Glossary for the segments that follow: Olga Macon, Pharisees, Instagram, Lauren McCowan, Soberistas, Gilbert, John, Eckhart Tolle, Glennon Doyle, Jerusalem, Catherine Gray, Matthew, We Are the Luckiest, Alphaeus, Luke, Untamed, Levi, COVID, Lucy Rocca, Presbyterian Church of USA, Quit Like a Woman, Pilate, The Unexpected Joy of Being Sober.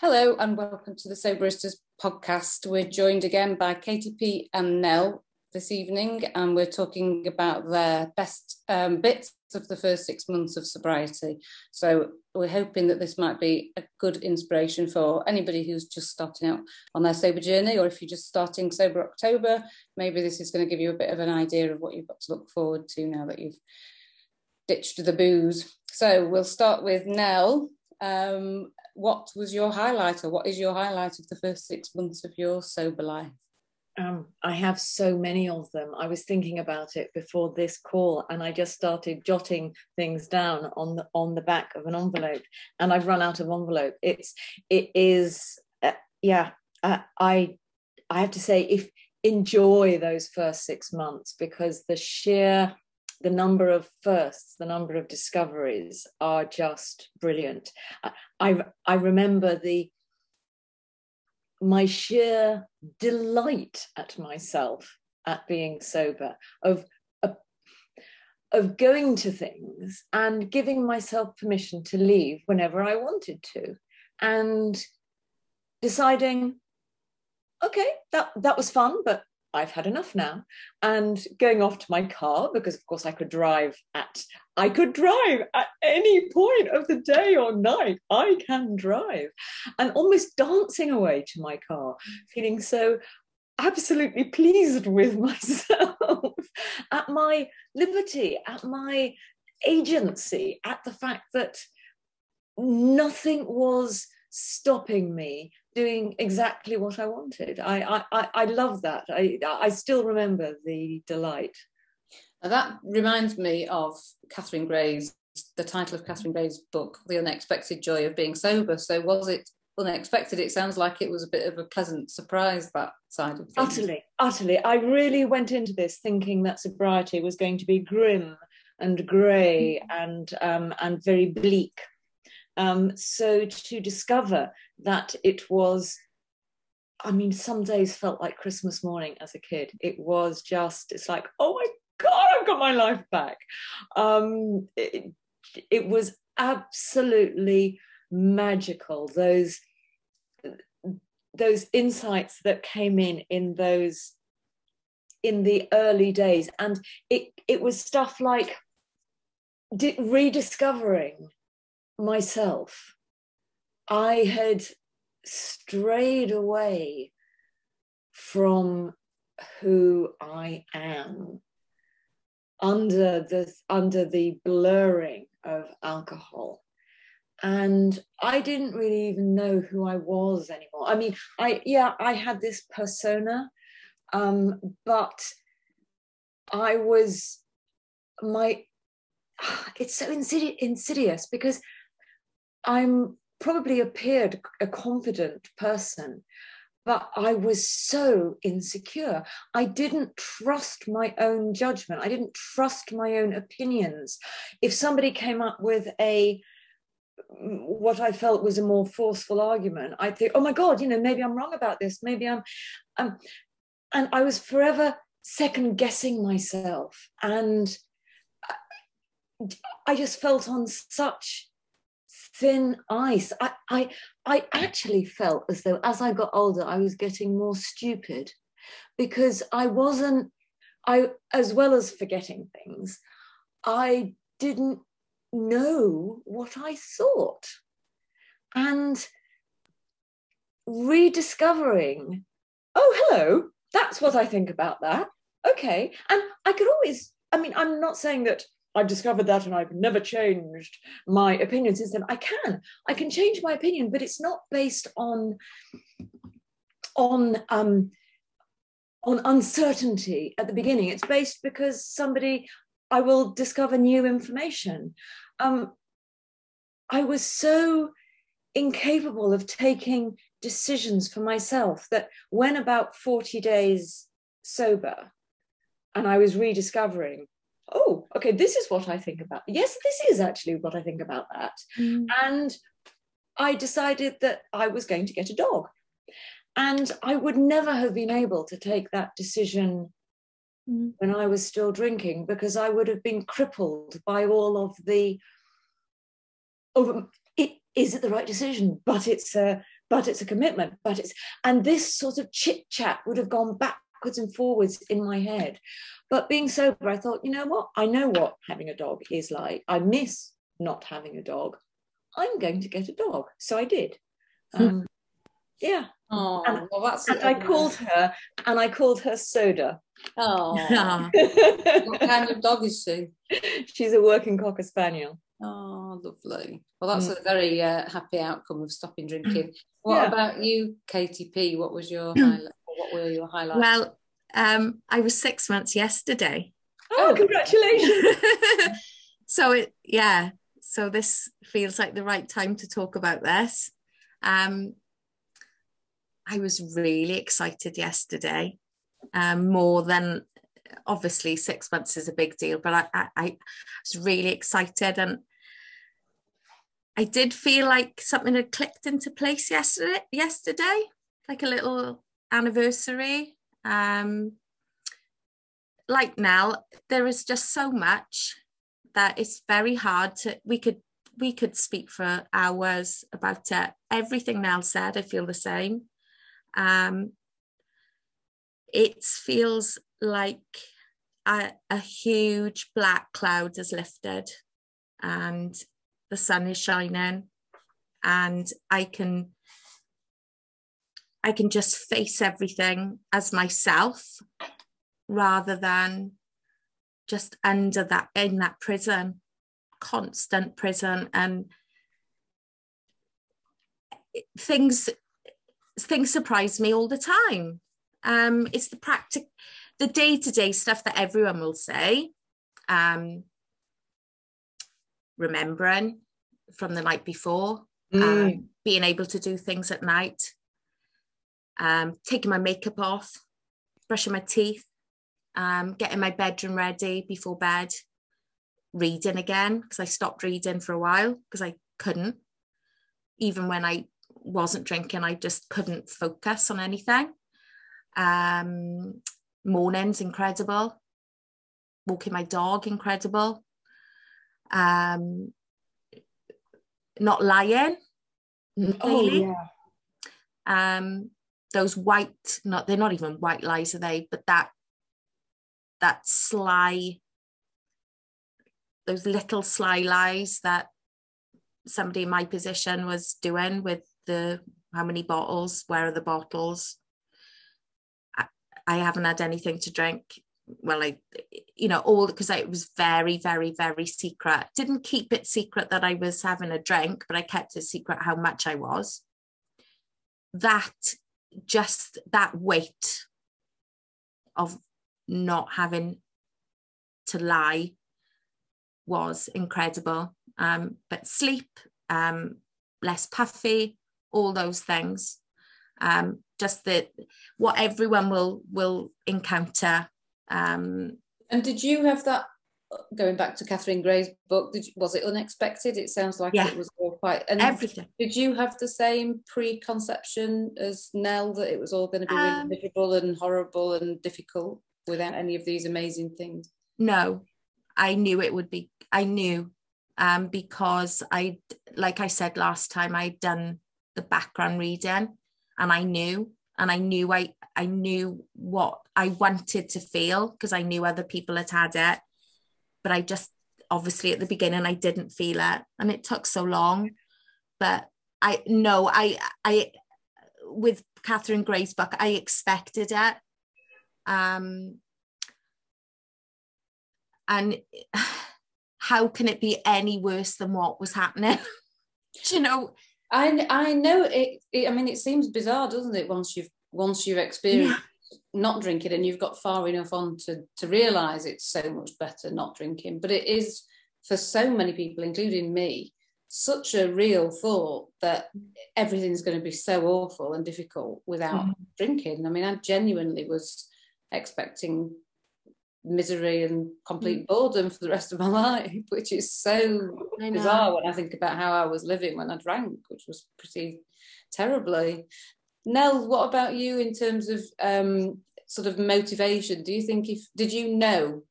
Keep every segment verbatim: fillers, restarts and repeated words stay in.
Hello and welcome to the Soberistas podcast. We're joined again by Katie P and Nell this evening, and we're talking about their best um, bits of the first six months of sobriety. So we're hoping that this might be a good inspiration for anybody who's just starting out on their sober journey, or if you're just starting Sober October, maybe this is going to give you a bit of an idea of what you've got to look forward to now that you've ditched the booze. So we'll start with Nell. Um, what was your highlight, or what is your highlight of the first six months of your sober life? Um, I have so many of them. I was thinking about it before this call, and I just started jotting things down on the on the back of an envelope, and I've run out of envelope. It's it is uh, yeah. Uh, I I have to say, if enjoy those first six months because the sheer the number of firsts, the number of discoveries are just brilliant. I I, I remember the. my sheer delight at myself at being sober, of uh, of going to things and giving myself permission to leave whenever I wanted to, and deciding, okay, that that was fun, but I've had enough now, and going off to my car because, of course, I could drive at I could drive at any point of the day or night. I can drive, and almost dancing away to my car, feeling so absolutely pleased with myself at my liberty, at my agency, at the fact that nothing was stopping me doing exactly what I wanted. I I I love that. I I still remember the delight. Now that reminds me of Catherine Gray's, the title of Catherine Gray's book, The Unexpected Joy of Being Sober. So was it unexpected? It sounds like it was a bit of a pleasant surprise, that side of things. Utterly, utterly. I really went into this thinking that sobriety was going to be grim and grey and um, and very bleak. Um, so to discover that it was, I mean, some days felt like Christmas morning as a kid. It was just, it's like, oh my God, I've got my life back. Um, it, it was absolutely magical. Those, those insights that came in, in those, in the early days. And it, it was stuff like rediscovering myself. I had strayed away from who I am under the under the blurring of alcohol, and I didn't really even know who I was anymore. I mean, I yeah, I had this persona, um, but I was my. It's so insidi- insidious because I'm probably appeared a confident person, but I was so insecure. I didn't trust my own judgment. I didn't trust my own opinions. If somebody came up with a, what I felt was a more forceful argument, I'd think, oh my God, you know, maybe I'm wrong about this. Maybe I'm, um, and I was forever second guessing myself. And I just felt on such thin ice. I, I, I actually felt as though as I got older, I was getting more stupid because I wasn't, I, as well as forgetting things, I didn't know what I thought. And rediscovering, oh, hello, that's what I think about that. Okay. And I could always, I mean, I'm not saying that I've discovered that and I've never changed my opinion since then. I can, I can change my opinion, but it's not based on, on, um, on uncertainty at the beginning. It's based because somebody, I will discover new information. Um, I was so incapable of taking decisions for myself that when about forty days sober and I was rediscovering, oh, okay, this is what I think about. Yes, this is actually what I think about that. Mm. And I decided that I was going to get a dog. And I would never have been able to take that decision mm. when I was still drinking, because I would have been crippled by all of the, oh, it, is it the right decision? But it's a, but it's a commitment, but it's, and this sort of chit chat would have gone backwards and forwards in my head. But being sober, I thought, you know what, I know what having a dog is like. I miss not having a dog. I'm going to get a dog. So I did. Um, yeah. Oh, and, well, that's and I called her, and I called her Soda. Oh. What kind of dog is she? She's a working Cocker Spaniel. Oh, lovely. Well, that's mm. a very uh, happy outcome of stopping drinking. What yeah. about you, Katie P? What was your highlight? What were your highlights? Well, um, I was six months yesterday. Oh, oh. Congratulations! So it, yeah. So this feels like the right time to talk about this. Um, I was really excited yesterday, um, more than, obviously six months is a big deal, but I, I, I was really excited, and I did feel like something had clicked into place yesterday, yesterday like a little anniversary. Um, like now, there is just so much that it's very hard to, we could we could speak for hours about it. Everything Nell said, I feel the same. Um, it feels like a, a huge black cloud has lifted and the sun is shining, and I can, I can just face everything as myself rather than just under that, in that prison. Constant prison, and things things surprise me all the time. Um it's the practice, the day-to-day stuff that everyone will say, um remembering from the night before, mm. um, being able to do things at night, um taking my makeup off, brushing my teeth, um getting my bedroom ready before bed, reading again, because I stopped reading for a while because I couldn't, even when I wasn't drinking, I just couldn't focus on anything. Um mornings, incredible. Walking my dog, incredible. Um not lying, oh really. Yeah. Um those white, not they're not even white lies, are they, but that that sly, those little sly lies that somebody in my position was doing with the, how many bottles, where are the bottles? I, I haven't had anything to drink. Well, I, you know, all, because it was very, very, very secret. Didn't keep it secret that I was having a drink, but I kept it secret how much I was. That, just that weight of not having to lie was incredible. Um but sleep, um less puffy, all those things, um just the what everyone will will encounter. Um and did you have that, going back to Catherine Gray's book, did you, was it unexpected? It sounds like yeah. It was all quite, and everything, did you have the same preconception as Nell that it was all going to be um, really miserable and horrible and difficult without any of these amazing things? No, I knew it would be, I knew, um, because I, like I said last time, I'd done the background reading, and I knew, and I knew, I, I knew what I wanted to feel, because I knew other people had had it, but I just, obviously at the beginning, I didn't feel it, and it took so long. But I, no, I, I, with Catherine Gray's book, I expected it. Um, And how can it be any worse than what was happening? Do you know? I I know it, it. I mean, it seems bizarre, doesn't it? Once you've once you've experienced yeah. not drinking, and you've got far enough on to to realise it's so much better not drinking. But it is, for so many people, including me, such a real thought that everything's going to be so awful and difficult without mm. drinking. I mean, I genuinely was expecting misery and complete boredom for the rest of my life, which is so bizarre when I think about how I was living when I drank, which was pretty terribly. Nell, what about you in terms of um, sort of motivation? Do you think if, did you know,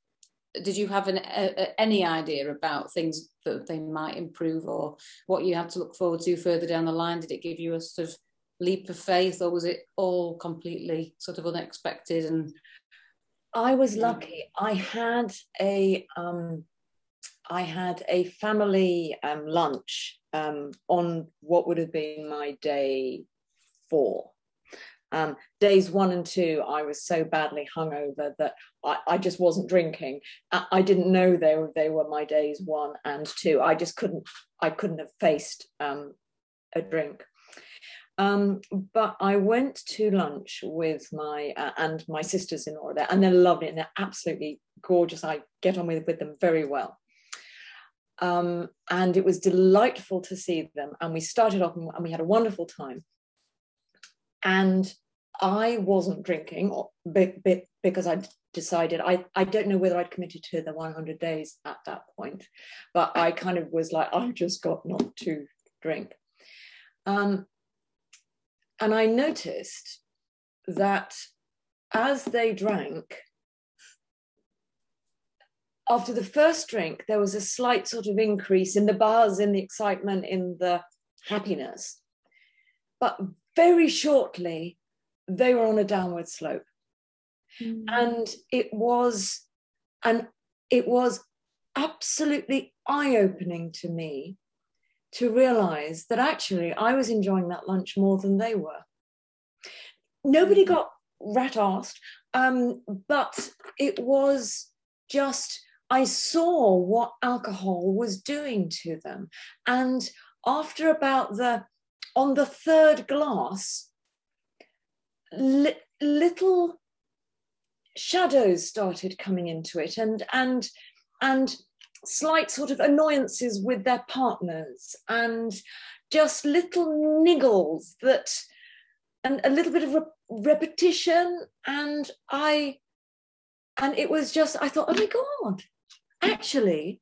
did you have an, a, a, any idea about things that they might improve, or what you had to look forward to further down the line? Did it give you a sort of leap of faith, or was it all completely sort of unexpected? And I was lucky. I had a um, I had a family um, lunch um, on what would have been my day four. Um, days one and two, I was so badly hungover that I, I just wasn't drinking. I, I didn't know they were they were my days one and two. I just couldn't I couldn't have faced um, a drink. Um, but I went to lunch with my uh, and my sisters-in-law there, and they're lovely and they're absolutely gorgeous. I get on with, with them very well. Um, and it was delightful to see them. And we started off and we had a wonderful time. And I wasn't drinking or be, be, because I decided, I, I don't know whether I'd committed to the one hundred days at that point, but I kind of was like, I've just got not to drink. Um, and I noticed that as they drank, after the first drink, there was a slight sort of increase in the buzz, in the excitement, in the happiness. But very shortly, they were on a downward slope. Mm. And it was, and it was absolutely eye-opening to me to realize that actually I was enjoying that lunch more than they were. Nobody got rat-arsed, um, but it was just, I saw what alcohol was doing to them. And after about the, on the third glass, li little shadows started coming into it, and and and slight sort of annoyances with their partners, and just little niggles that, and a little bit of re repetition, and I, and it was just, I thought, oh my God, actually,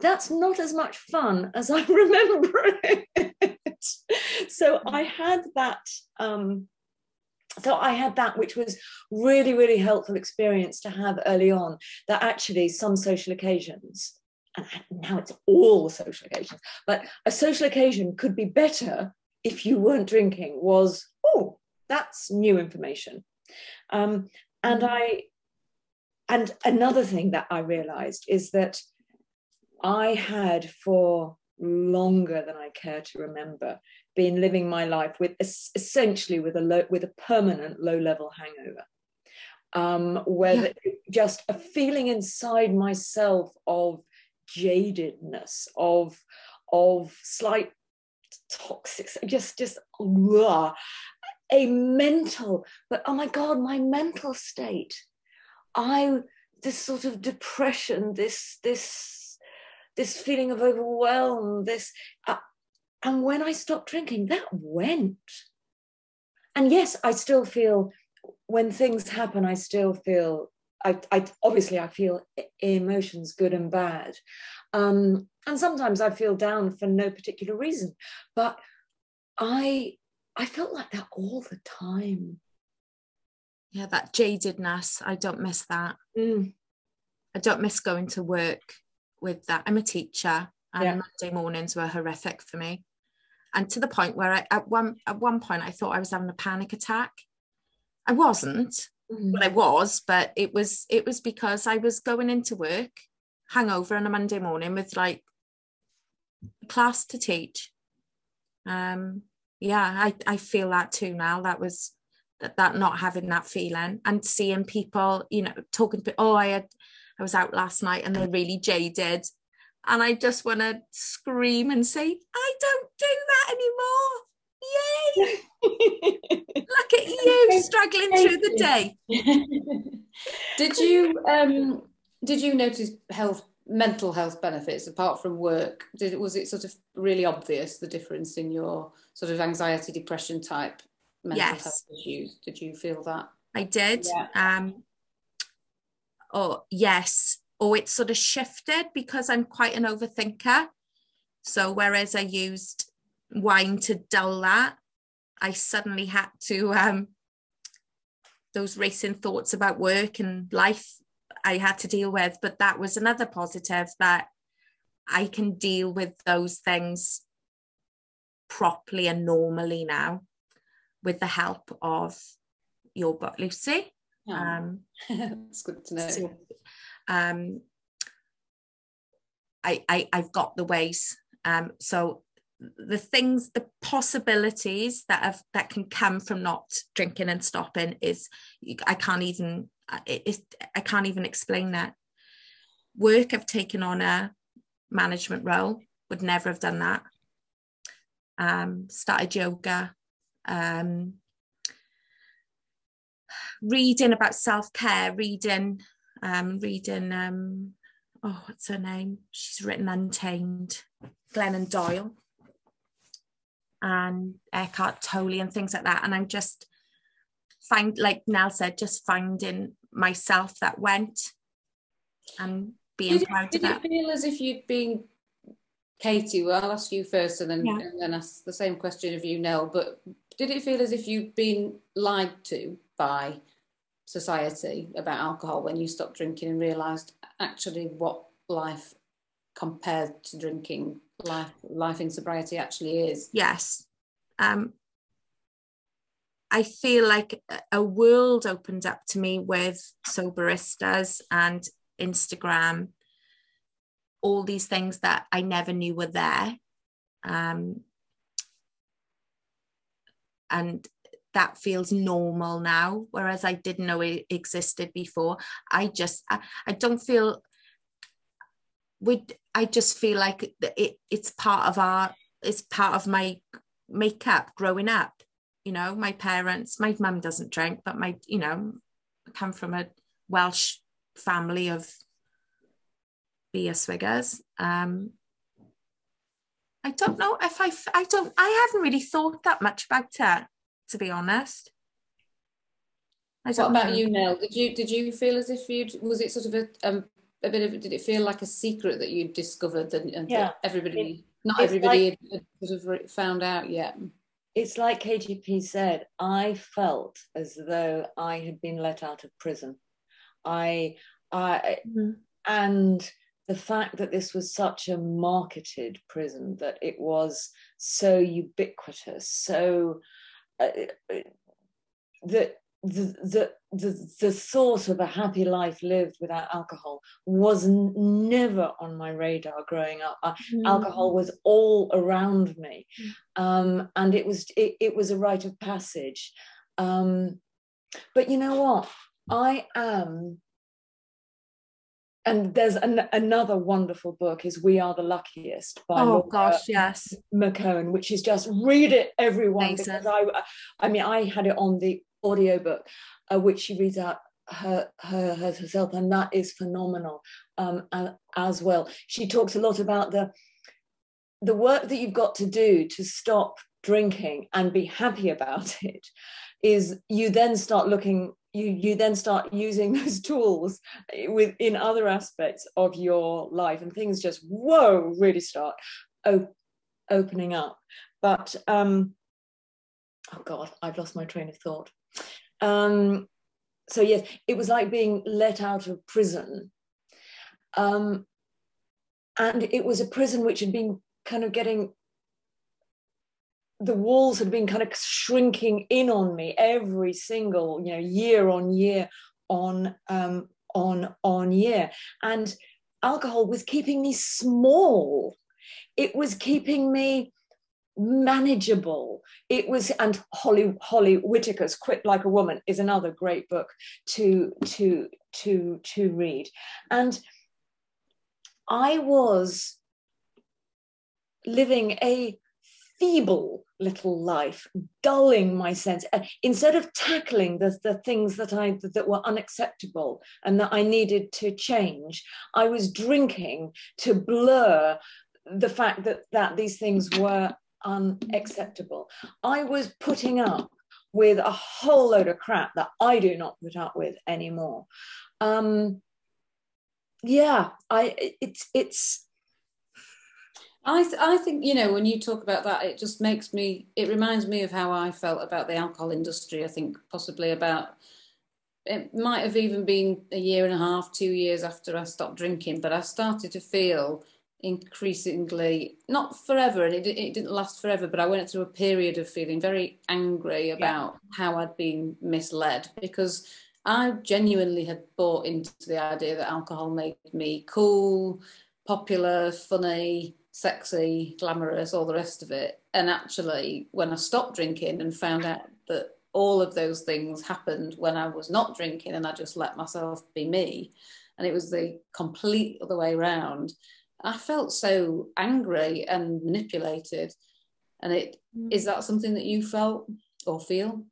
that's not as much fun as I remember it. So I had that, um, so I had that, which was really, really helpful experience to have early on, that actually some social occasions, and now it's all social occasions, but a social occasion could be better if you weren't drinking, was, oh, that's new information. Um, and I, and another thing that I realized is that I had for longer than I care to remember been living my life with essentially with a low, with a permanent low-level hangover, um, where yeah. the, just a feeling inside myself of jadedness, of of slight toxic, just just blah, a mental. But oh my God, my mental state! I this sort of depression, this this. this feeling of overwhelm, this, uh, and when I stopped drinking, that went. And yes, I still feel, when things happen, I still feel, I, I obviously I feel emotions, good and bad. Um, and sometimes I feel down for no particular reason, but I, I felt like that all the time. Yeah, that jadedness, I don't miss that. Mm. I don't miss going to work with that. I'm a teacher, and yeah. Monday mornings were horrific for me, and to the point where I, at one at one point I thought I was having a panic attack. I wasn't, mm-hmm. but I was. But it was it was because I was going into work hangover on a Monday morning with like a class to teach. Um, yeah, I I feel that too now. That was that that not having that feeling and seeing people, you know, talking to, oh, I had. I was out last night and they're really jaded, and I just want to scream and say, I don't do that anymore. Yay! Look at you struggling through the day. Did you um did you notice health mental health benefits apart from work? Did was it sort of really obvious, the difference in your sort of anxiety, depression type mental yes. health issues? Did you feel that? I did. Yeah. Um Oh, yes. Or it sort of shifted because I'm quite an overthinker. So whereas I used wine to dull that, I suddenly had to, um, those racing thoughts about work and life I had to deal with. But that was another positive, that I can deal with those things properly and normally now. with the help of your book, Lucy. Oh, um, that's good to know. So, um, I, I, I've got the ways. Um, so the things, the possibilities that have, that can come from not drinking and stopping is, I can't even, it, it, I can't even explain that. Work, I've taken on a management role, would never have done that. Um, started yoga, um, reading about self-care, reading, um, reading, um, oh, what's her name? She's written Untamed, Glennon Doyle, and Eckhart Tolle and things like that. And I'm just find, like Nell said, just finding myself that went and being did proud it, of did that. Did you feel as if you'd been, Katie, well, I'll ask you first and then, yeah. and then ask the same question of you, Nell, but did it feel as if you'd been lied to by society about alcohol when you stopped drinking and realised actually what life compared to drinking, life life in sobriety actually is? Yes. Um, I feel like a world opened up to me with Soberistas and Instagram, all these things that I never knew were there. Um, and that feels normal now, whereas I didn't know it existed before. I just, I, I don't feel, we'd, I just feel like it, it's part of our, it's part of my makeup growing up. You know, my parents, my mum doesn't drink, but my, you know, I come from a Welsh family of beer swiggers. Um, I don't know if I, I don't, I haven't really thought that much about it, to be honest. I don't what about know. You, Nell? Did you did you feel as if you was it sort of a um, a bit of did it feel like a secret that you discovered and, and yeah. that everybody it, not everybody like, had, had sort of found out yet? It's like K G P said. I felt as though I had been let out of prison. I I mm. and the fact that this was such a marketed prison, that it was so ubiquitous, so. Uh, the, the, the, the thought of a happy life lived without alcohol was n never on my radar growing up. Uh, mm. Alcohol was all around me. Um, and it was, it, it was a rite of passage. Um, but you know what? I am, and there's an, another wonderful book is We Are the Luckiest by oh Olga gosh yes McCowan, which is just read it everyone. Amazing. Because I I mean I had it on the audiobook, uh, which she reads out her, her herself, and that is phenomenal. Um, and, as well, she talks a lot about the the work that you've got to do to stop drinking and be happy about it. Is you then start looking. You, you then start using those tools within other aspects of your life, and things just, whoa, really start op opening up. But, um, oh God, I've lost my train of thought. Um, so yes, it was like being let out of prison. Um, and it was a prison which had been kind of getting, the walls had been kind of shrinking in on me every single, you know, year on year on um, on on year. And alcohol was keeping me small. It was keeping me manageable. It was, and Holly Holly Whitaker's Quit Like a Woman is another great book to to to to read. And I was living a feeble little life, dulling my sense. Uh, instead of tackling the, the things that I that were unacceptable and that I needed to change, I was drinking to blur the fact that, that these things were unacceptable. I was putting up with a whole load of crap that I do not put up with anymore. Um, yeah, I it's it's. I, th I think, you know, when you talk about that, it just makes me, it reminds me of how I felt about the alcohol industry. I think possibly about, it might have even been a year and a half, two years after I stopped drinking, but I started to feel increasingly, not forever, and it, it didn't last forever, but I went through a period of feeling very angry about yeah. how I'd been misled, because I genuinely had bought into the idea that alcohol made me cool, popular, funny, sexy, glamorous, all the rest of it. And actually, when I stopped drinking and found out that all of those things happened when I was not drinking and I just let myself be me, and it was the complete other way around, I felt so angry and manipulated. And it is that something that you felt or feel?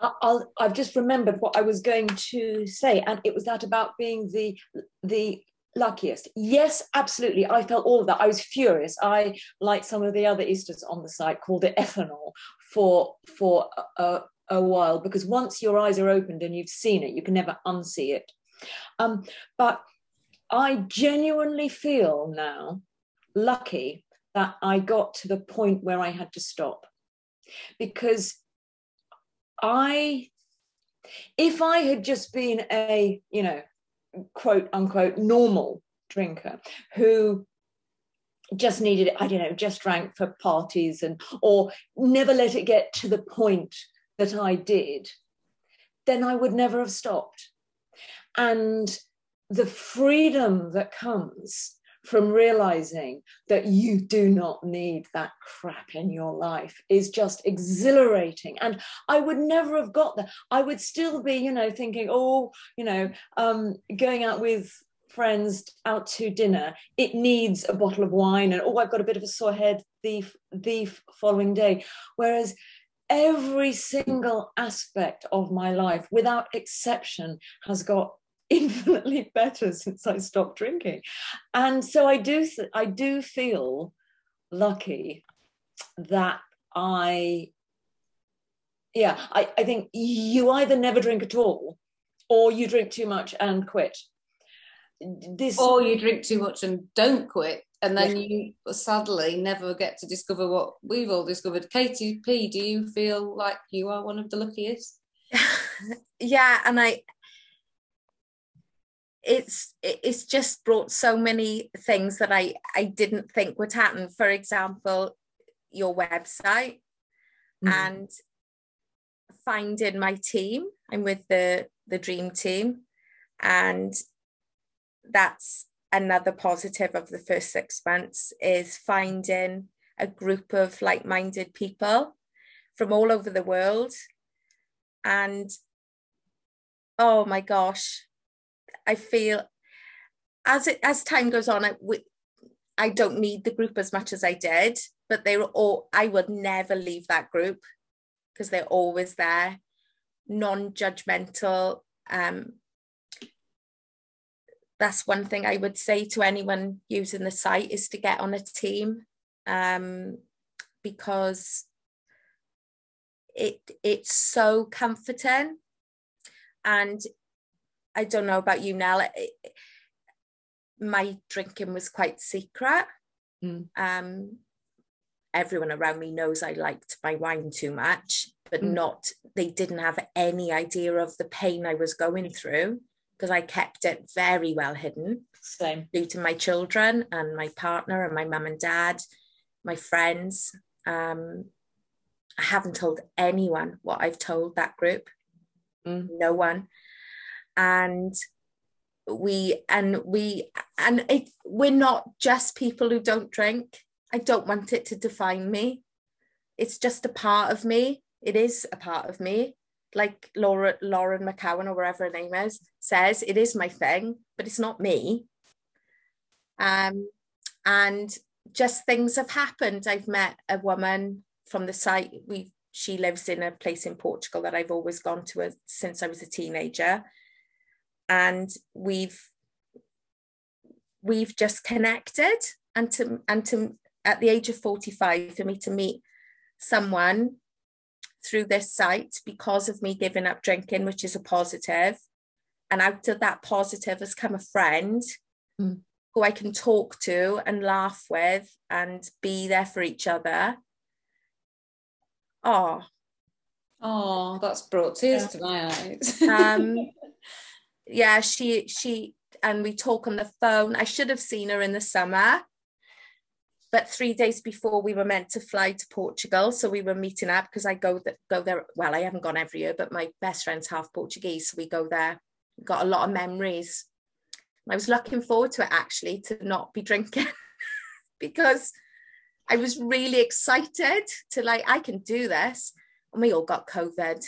I'll, I've just remembered what I was going to say, and it was that about being the the luckiest. Yes, absolutely, I felt all of that. I was furious. I, like some of the other Easters on the site, called it ethanol for for a, a while, because once your eyes are opened and you've seen it, you can never unsee it. Um, but I genuinely feel now lucky that I got to the point where I had to stop, because I, if I had just been a, you know, quote unquote normal drinker who just needed, I don't know, just drank for parties and, or never let it get to the point that I did, then I would never have stopped. And the freedom that comes from realizing that you do not need that crap in your life is just exhilarating. And I would never have got there. I would still be, you know, thinking, oh, you know, um, going out with friends out to dinner, it needs a bottle of wine, and, oh, I've got a bit of a sore head the, the following day. Whereas every single aspect of my life, without exception, has got infinitely better since I stopped drinking. And so I do I do feel lucky that I, yeah, I, I think you either never drink at all, or you drink too much and quit. This, or you drink too much and don't quit, and then yeah. you sadly never get to discover what we've all discovered. Katie P, do you feel like you are one of the luckiest? Yeah, and I It's it's just brought so many things that I, I didn't think would happen. For example, your website mm. and finding my team. I'm with the, the Dream Team, and that's another positive of the first six months is finding a group of like-minded people from all over the world. And, oh my gosh, I feel as it, as time goes on, I, we, I don't need the group as much as I did, but they were all, I would never leave that group because they're always there, non-judgmental. Um, that's one thing I would say to anyone using the site is to get on a team, um, because it it's so comforting. And I don't know about you, Nell, it, it, my drinking was quite secret. Mm. Um, everyone around me knows I liked my wine too much, but mm. not, they didn't have any idea of the pain I was going through, because I kept it very well hidden. Same. Due to my children and my partner and my mum and dad, my friends. Um, I haven't told anyone what I've told that group, mm. no one. And we, and we, and it, we're not just people who don't drink. I don't want it to define me. It's just a part of me. It is a part of me. Like Laura, Lauren McCowan, or wherever her name is, says, it is my thing, but it's not me. Um, and just things have happened. I've met a woman from the site. We, she lives in a place in Portugal that I've always gone to since I was a teenager. And we've we've just connected, and to and to at the age of forty-five, for me to meet someone through this site because of me giving up drinking, which is a positive. And out of that positive has come a friend mm. who I can talk to and laugh with and be there for each other. Oh, oh, that's brought tears yeah. to my eyes. um, Yeah, she, she, and we talk on the phone. I should have seen her in the summer, But three days before we were meant to fly to Portugal, so we were meeting up because I go, th- go there. Well, I haven't gone every year, but my best friend's half Portuguese, so we go there. We got a lot of memories. I was looking forward to it, actually, to not be drinking because I was really excited to, like, I can do this. And we all got COVID.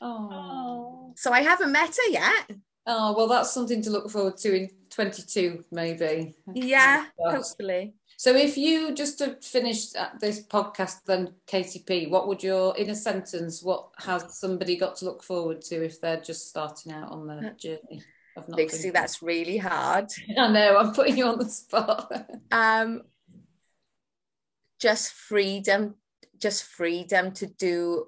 Oh. So I haven't met her yet. Oh, well, that's something to look forward to in twenty-two, maybe. Yeah, hopefully. So if you, just to finish this podcast then, K T P, what would your, in a sentence, what has somebody got to look forward to if they're just starting out on their journey? Dixie, that's really hard. I know, I'm putting you on the spot. um, just freedom, just freedom to do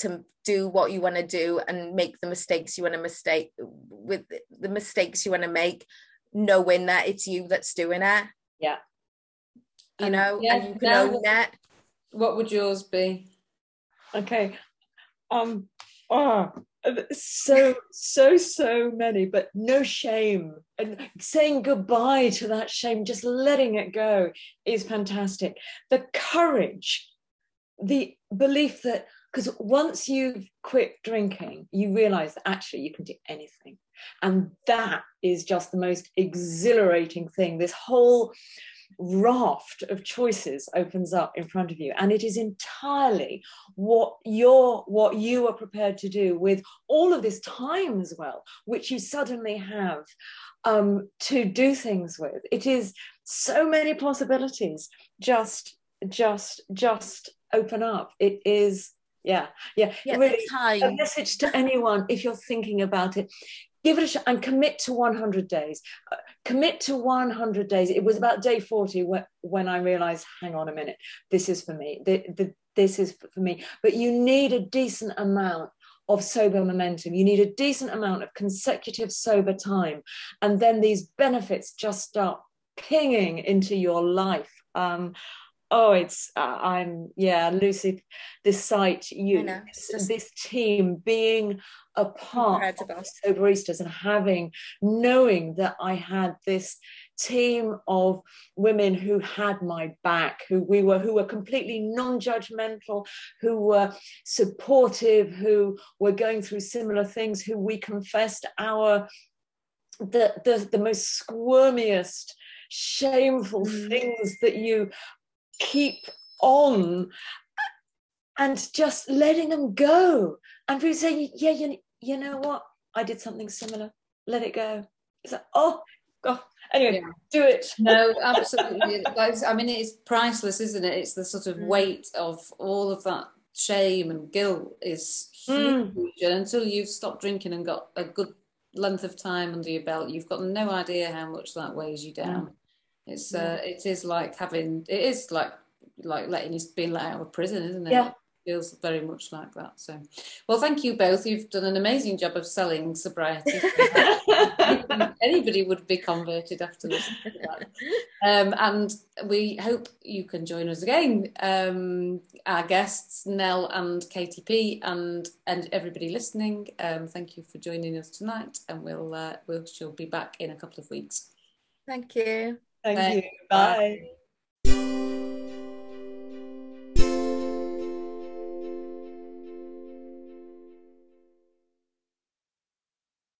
to do what you want to do and make the mistakes you want to mistake with the mistakes you want to make, knowing that it's you that's doing it. Yeah, you know, um, yeah, and you can own that. What would yours be? Okay, um, ah. Oh. so so so many, but no shame, and saying goodbye to that shame, just letting it go is fantastic. The courage, the belief that, because once you've quit drinking, you realize that actually you can do anything, and that is just the most exhilarating thing. This whole raft of choices opens up in front of you, and it is entirely what you're what you are prepared to do with all of this time as well, which you suddenly have um to do things with. It is so many possibilities just just just open up. It is yeah yeah, yeah really time. A message to anyone, if you're thinking about it, give it a shot and commit to one hundred days. Uh, commit to one hundred days. It was about day forty when, when I realized, hang on a minute, this is for me. The, the, this is for me. But you need a decent amount of sober momentum. You need a decent amount of consecutive sober time. And then these benefits just start pinging into your life. Um, oh, it's, uh, I'm, yeah, Lucy, this site, you, know, this, this team, being a part of Soberistas and having, knowing that I had this team of women who had my back, who we were, who were completely non-judgmental, who were supportive, who were going through similar things, who we confessed our, the, the, the most squirmiest, shameful things that you keep on, and just letting them go. And people say, yeah, you, you know what? I did something similar. Let it go. It's like, oh, God. Anyway, yeah. Do it. No, absolutely. I mean, it's priceless, isn't it? It's the sort of weight of all of that shame and guilt is huge. Mm. And until you've stopped drinking and got a good length of time under your belt, you've got no idea how much that weighs you down. Mm. It's uh, it is like having it is like like letting you being let out of prison, isn't it? Yeah. It feels very much like that. So, well, thank you both. You've done an amazing job of selling sobriety. Anybody would be converted after this. Um, and we hope you can join us again. Um, our guests Nell and K T P, and and everybody listening. Um, thank you for joining us tonight, and we'll uh, we'll she'll be back in a couple of weeks. Thank you. Thank you. Bye. Bye.